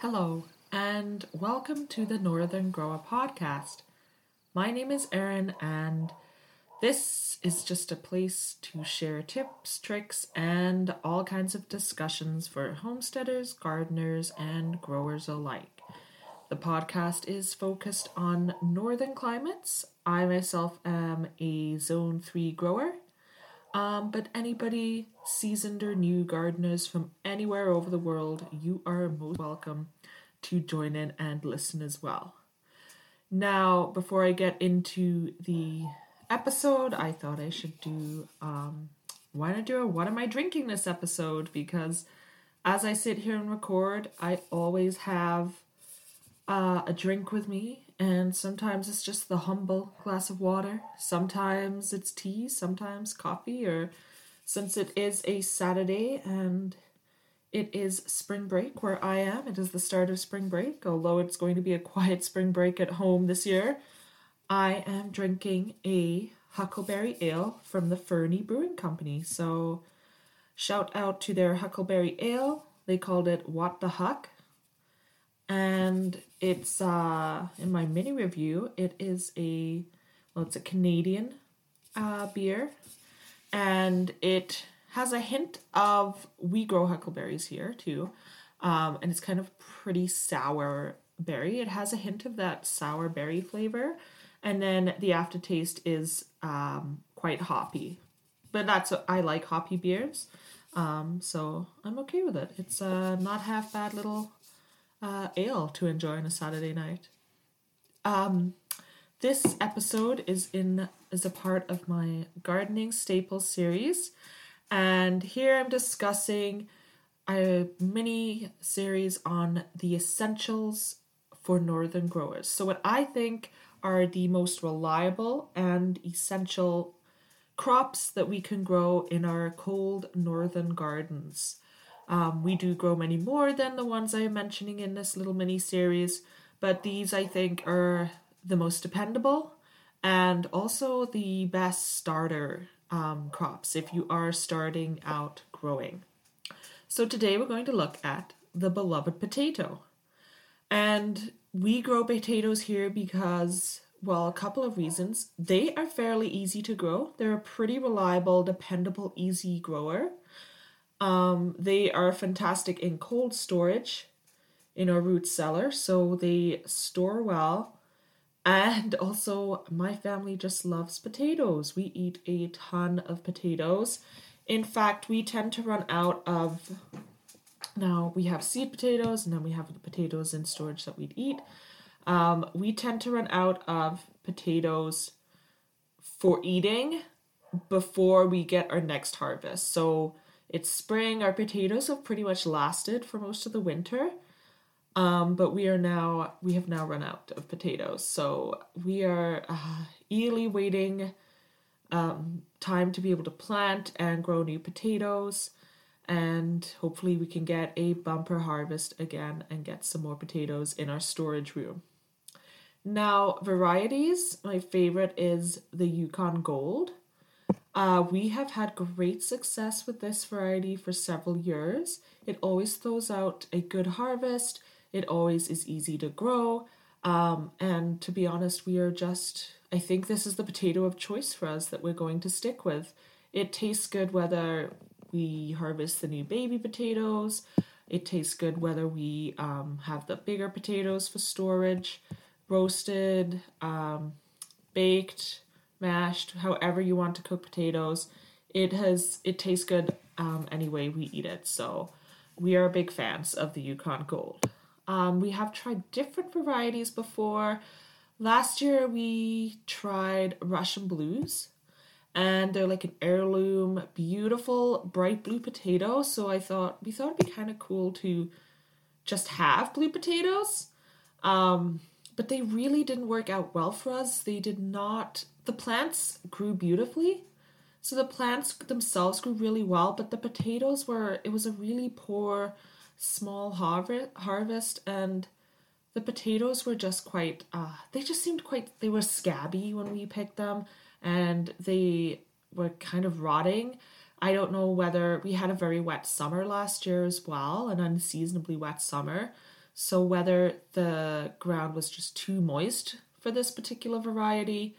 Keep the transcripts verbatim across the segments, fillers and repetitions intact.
Hello, and welcome to the Northern Grower Podcast. My name is Erin, and this is just a place to share tips, tricks, and all kinds of discussions for homesteaders, gardeners, and growers alike. The podcast is focused on northern climates. I myself am a Zone three grower, um, but anybody seasoned or new gardeners from anywhere over the world, you are most welcome to join in and listen as well. Now, before I get into the episode, I thought I should do, um, why not do a what am I drinking this episode? Because as I sit here and record, I always have uh, a drink with me, and sometimes it's just the humble glass of water. Sometimes it's tea, sometimes coffee, or since it is a Saturday and it is spring break where I am, it is the start of spring break, although it's going to be a quiet spring break at home this year. I am drinking a Huckleberry Ale from the Fernie Brewing Company. So shout out to their Huckleberry Ale. They called it What the Huck. And it's, uh, in my mini review, it is a, well, it's a Canadian uh, beer. And it has a hint of, we grow huckleberries here too. Um, and it's kind of pretty sour berry. It has a hint of that sour berry flavor. And then the aftertaste is um, quite hoppy. But that's, I like hoppy beers, um, so I'm okay with it. It's a not half bad little uh, ale to enjoy on a Saturday night. Um, this episode is in is a part of my gardening staples series. And here I'm discussing a mini series on the essentials for northern growers. So what I think are the most reliable and essential crops that we can grow in our cold northern gardens. Um, we do grow many more than the ones I am mentioning in this little mini series, but these I think are the most dependable and also the best starter um, crops if you are starting out growing. So today we're going to look at the beloved potato. And we grow potatoes here because, well, a couple of reasons. They are fairly easy to grow. They're a pretty reliable, dependable, easy grower. Um, they are fantastic in cold storage in our root cellar, so they store well. And also, my family just loves potatoes. We eat a ton of potatoes. In fact, we tend to run out of... Now, we have seed potatoes, and then we have the potatoes in storage that we'd eat. Um, we tend to run out of potatoes for eating before we get our next harvest. So it's spring. Our potatoes have pretty much lasted for most of the winter, um, but we are now we have now run out of potatoes. So we are uh, eagerly waiting um, time to be able to plant and grow new potatoes. And hopefully we can get a bumper harvest again and get some more potatoes in our storage room. Now, varieties, my favorite is the Yukon Gold. Uh, we have had great success with this variety for several years. It always throws out a good harvest. It always is easy to grow. Um, and to be honest, we are just, I think this is the potato of choice for us that we're going to stick with. It tastes good whether we harvest the new baby potatoes. It tastes good whether we um, have the bigger potatoes for storage, roasted, um, baked, mashed, however you want to cook potatoes. It has it tastes good um, any way we eat it. So we are big fans of the Yukon Gold. Um, we have tried different varieties before. Last year we tried Russian Blues. And they're like an heirloom, beautiful, bright blue potato. So I thought, we thought it'd be kind of cool to just have blue potatoes. Um, but they really didn't work out well for us. They did not, the plants grew beautifully. So the plants themselves grew really well, but the potatoes were, it was a really poor, small harv- harvest. And the potatoes were just quite, uh, they just seemed quite, they were scabby when we picked them. And they were kind of rotting. I don't know whether we had a very wet summer last year as well, an unseasonably wet summer. So whether the ground was just too moist for this particular variety,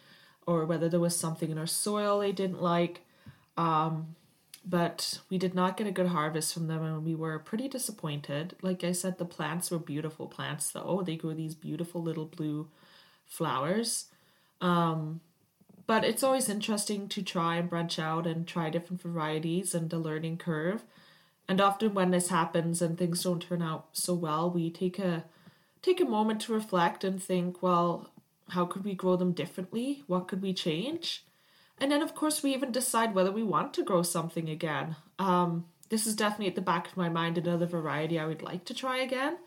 or whether there was something in our soil they didn't like. Um, but we did not get a good harvest from them, and we were pretty disappointed. Like I said, the plants were beautiful plants, though. They grew these beautiful little blue flowers. Um, but it's always interesting to try and branch out and try different varieties and the learning curve. And often when this happens and things don't turn out so well, we take a take a moment to reflect and think, well, how could we grow them differently? What could we change? And then, of course, we even decide whether we want to grow something again. Um, this is definitely at the back of my mind, another variety I would like to try again.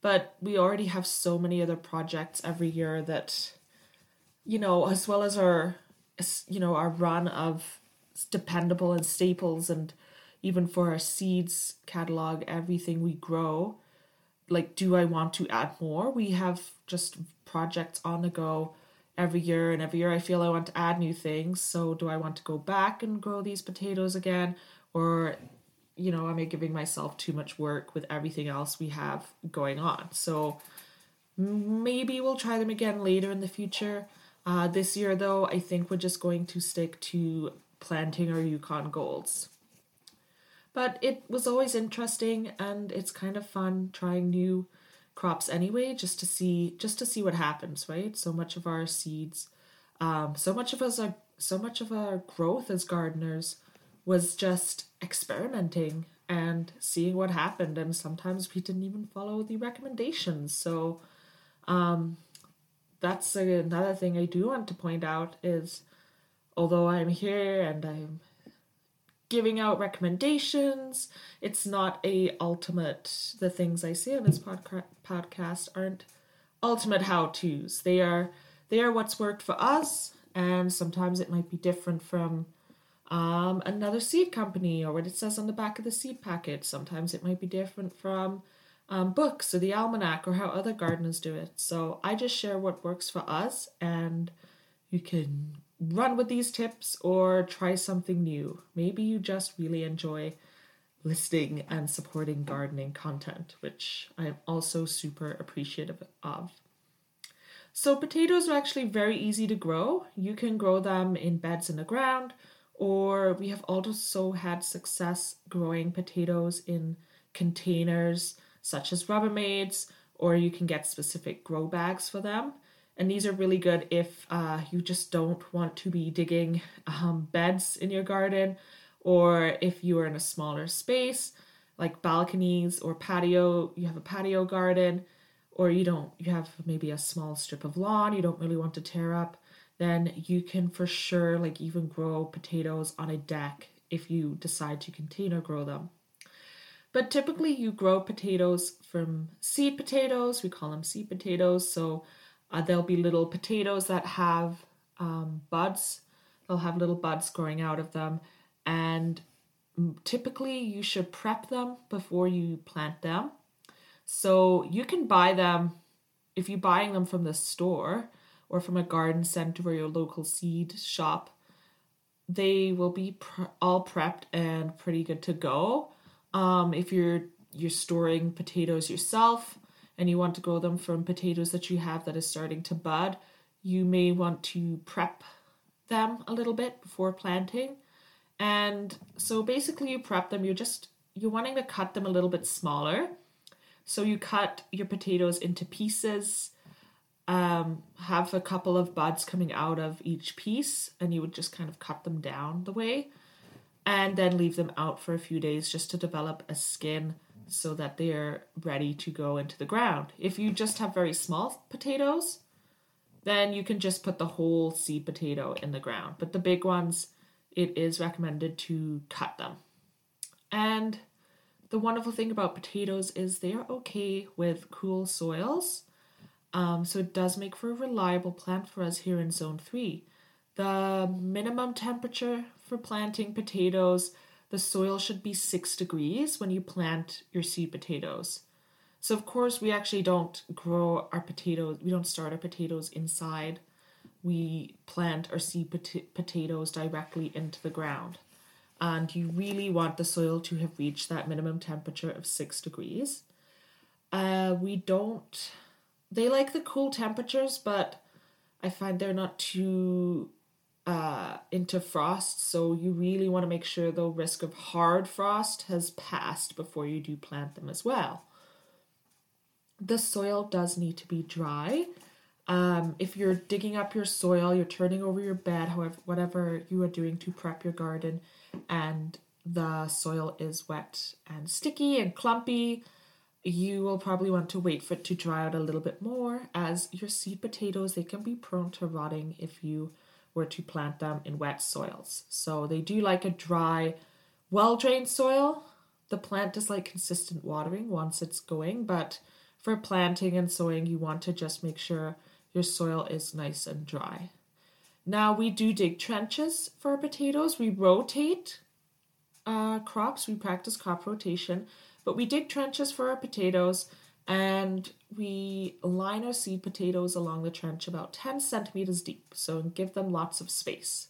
But we already have so many other projects every year that, you know, as well as our, you know, our run of dependable and staples, and even for our seeds catalog, everything we grow, like, do I want to add more? We have just projects on the go every year, and every year I feel I want to add new things. So do I want to go back and grow these potatoes again? Or, you know, am I giving myself too much work with everything else we have going on? So maybe we'll try them again later in the future. Uh, this year, though, I think we're just going to stick to planting our Yukon Golds. But it was always interesting, and it's kind of fun trying new crops anyway, just to see just to see what happens, right? So much of our seeds, um, so much of us are so much of our growth as gardeners was just experimenting and seeing what happened, and sometimes we didn't even follow the recommendations. So um, that's another thing I do want to point out is, although I'm here and I'm giving out recommendations, it's not a ultimate, the things I say on this podca- podcast aren't ultimate how-tos. They are, they are what's worked for us, and sometimes it might be different from um, another seed company or what it says on the back of the seed packet. Sometimes it might be different from um, books or the almanac or how other gardeners do it. So I just share what works for us, and you can run with these tips or try something new. Maybe you just really enjoy listening and supporting gardening content, which I'm also super appreciative of. So potatoes are actually very easy to grow. You can grow them in beds in the ground, or we have also had success growing potatoes in containers such as Rubbermaids, or you can get specific grow bags for them. And these are really good if uh, you just don't want to be digging um, beds in your garden, or if you are in a smaller space, like balconies or patio, you have a patio garden, or you don't, you have maybe a small strip of lawn you don't really want to tear up, then you can for sure like even grow potatoes on a deck if you decide to container grow them. But typically you grow potatoes from seed potatoes, we call them seed potatoes, so Uh, there'll be little potatoes that have um, buds. They'll have little buds growing out of them. And typically you should prep them before you plant them. So you can buy them, if you're buying them from the store or from a garden center or your local seed shop, they will be pr- all prepped and pretty good to go. Um, if you're you're storing potatoes yourself, and you want to grow them from potatoes that you have that is starting to bud, you may want to prep them a little bit before planting. And so basically you prep them, you're just, you're wanting to cut them a little bit smaller. So you cut your potatoes into pieces, um, have a couple of buds coming out of each piece, and you would just kind of cut them down the way, and then leave them out for a few days just to develop a skin so that they're ready to go into the ground. If you just have very small potatoes, then you can just put the whole seed potato in the ground. But the big ones, it is recommended to cut them. And the wonderful thing about potatoes is they are okay with cool soils. Um, so it does make for a reliable plant for us here in Zone three. The minimum temperature for planting potatoes, the soil should be six degrees when you plant your seed potatoes. So of course we actually don't grow our potatoes, we don't start our potatoes inside. We plant our seed pot- potatoes directly into the ground. And you really want the soil to have reached that minimum temperature of six degrees. Uh, we don't... They like the cool temperatures, but I find they're not too uh, into frost, so you really want to make sure the risk of hard frost has passed before you do plant them as well. The soil does need to be dry. Um, if you're digging up your soil, you're turning over your bed, however, whatever you are doing to prep your garden, and the soil is wet and sticky and clumpy, you will probably want to wait for it to dry out a little bit more, as your seed potatoes, they can be prone to rotting if you were to plant them in wet soils. So they do like a dry, well-drained soil. The plant does like consistent watering once it's going, but for planting and sowing, you want to just make sure your soil is nice and dry. Now, we do dig trenches for our potatoes. We rotate uh, crops. We practice crop rotation. But we dig trenches for our potatoes, and we line our seed potatoes along the trench about ten centimeters deep. So give them lots of space.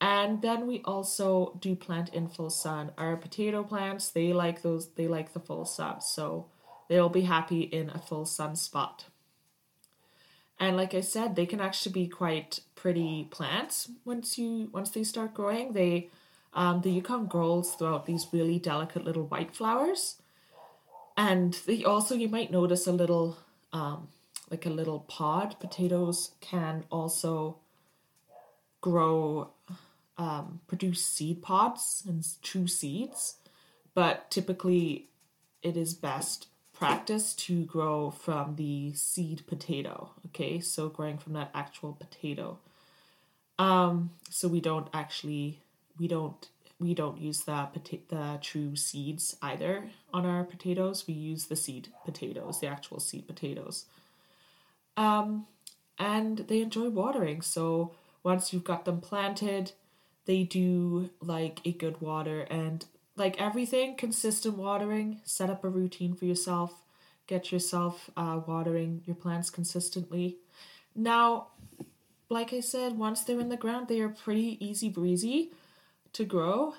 And then we also do plant in full sun. Our potato plants, they like those. They like the full sun. So they'll be happy in a full sun spot. And like I said, they can actually be quite pretty plants once you once they start growing. They, um, the Yukon Golds throw out these really delicate little white flowers, and they also you might notice a little, um, like a little pod. Potatoes can also grow, um, produce seed pods and true seeds, but typically it is best practice to grow from the seed potato, okay? So growing from that actual potato. Um, so we don't actually, we don't, we don't use the, pota- the true seeds either on our potatoes. We use the seed potatoes, the actual seed potatoes. Um, and they enjoy watering. So once you've got them planted, they do like a good water, and like everything, consistent watering. Set up a routine for yourself. Get yourself uh, watering your plants consistently. Now, like I said, once they're in the ground, they are pretty easy breezy to grow.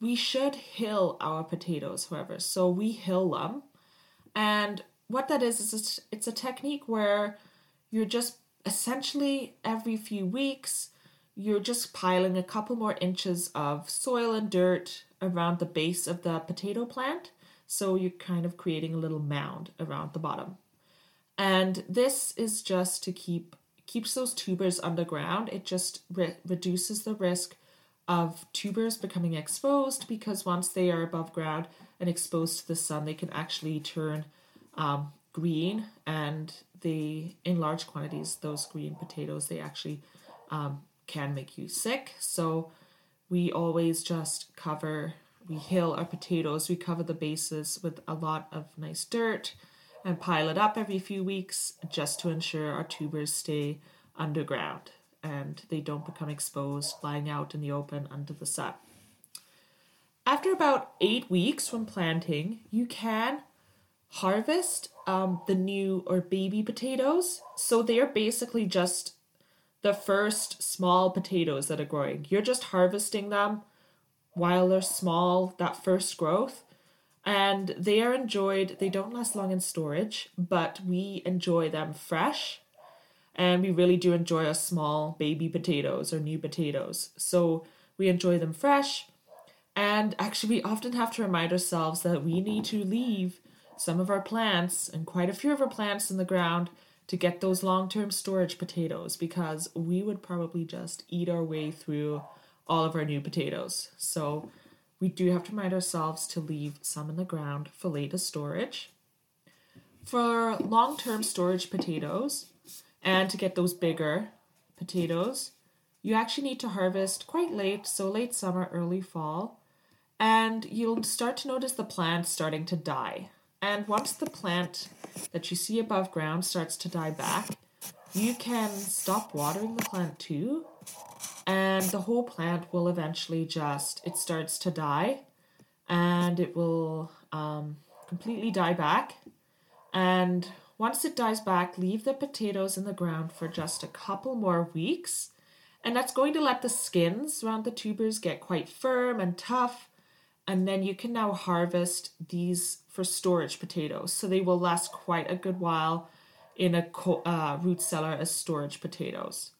We should hill our potatoes, however. So we hill them. And what that is, is it's a technique where you're just essentially every few weeks, you're just piling a couple more inches of soil and dirt around the base of the potato plant, so you're kind of creating a little mound around the bottom. And this is just to keep keeps those tubers underground. It just re- reduces the risk of tubers becoming exposed, because once they are above ground and exposed to the sun, they can actually turn um, green, and they, in large quantities, those green potatoes, they actually um, can make you sick. So we always just cover, we hill our potatoes, we cover the bases with a lot of nice dirt and pile it up every few weeks just to ensure our tubers stay underground and they don't become exposed lying out in the open under the sun. After about eight weeks from planting, you can harvest um, the new or baby potatoes. So they are basically just the first small potatoes that are growing. You're just harvesting them while they're small, that first growth. And they are enjoyed, they don't last long in storage, but we enjoy them fresh. And we really do enjoy our small baby potatoes or new potatoes. So we enjoy them fresh. And actually we often have to remind ourselves that we need to leave some of our plants and quite a few of our plants in the ground to get those long-term storage potatoes, because we would probably just eat our way through all of our new potatoes. So we do have to remind ourselves to leave some in the ground for later storage. For long-term storage potatoes, and to get those bigger potatoes, you actually need to harvest quite late, so late summer, early fall, and you'll start to notice the plants starting to die. And once the plant that you see above ground starts to die back, you can stop watering the plant too, and the whole plant will eventually just, it starts to die, and it will um, completely die back. And once it dies back, leave the potatoes in the ground for just a couple more weeks, and that's going to let the skins around the tubers get quite firm and tough, And then you can now harvest these for storage potatoes. So they will last quite a good while in a uh, root cellar as storage potatoes.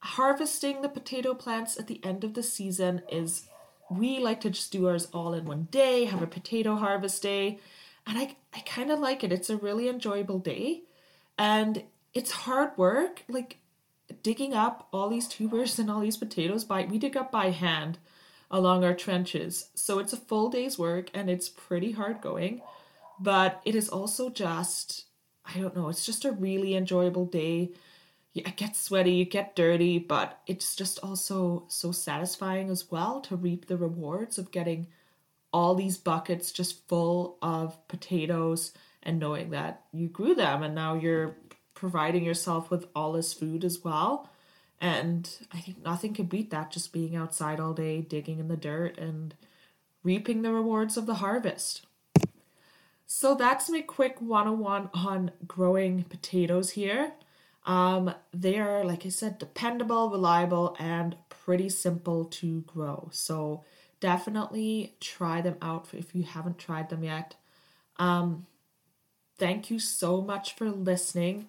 Harvesting the potato plants at the end of the season is, we like to just do ours all in one day, have a potato harvest day. And I, I kind of like it. It's a really enjoyable day. And it's hard work, like digging up all these tubers and all these potatoes. By we dig up by hand along our trenches. So it's a full day's work and it's pretty hard going. But it is also just, I don't know, it's just a really enjoyable day. You get sweaty, you get dirty, but it's just also so satisfying as well to reap the rewards of getting all these buckets just full of potatoes and knowing that you grew them and now you're providing yourself with all this food as well. And I think nothing can beat that, just being outside all day, digging in the dirt and reaping the rewards of the harvest. So that's my quick one oh one on growing potatoes here. Um, they are, like I said, dependable, reliable, and pretty simple to grow. So definitely try them out if you haven't tried them yet. Um, thank you so much for listening.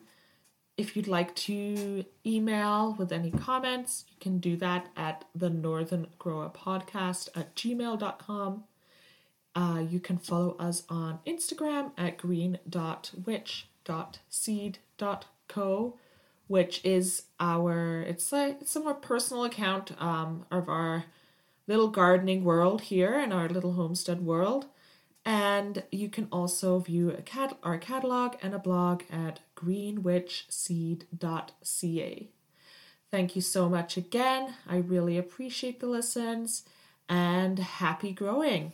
If you'd like to email with any comments, you can do that at the Northern Grower Podcast at gmail dot com. Uh, you can follow us on Instagram at green dot witch dot seed dot co. Which is our, it's like it's a more personal account um, of our little gardening world here in our little homestead world. And you can also view a cat- our catalog and a blog at green witch seed dot c a. Thank you so much again. I really appreciate the listens and happy growing.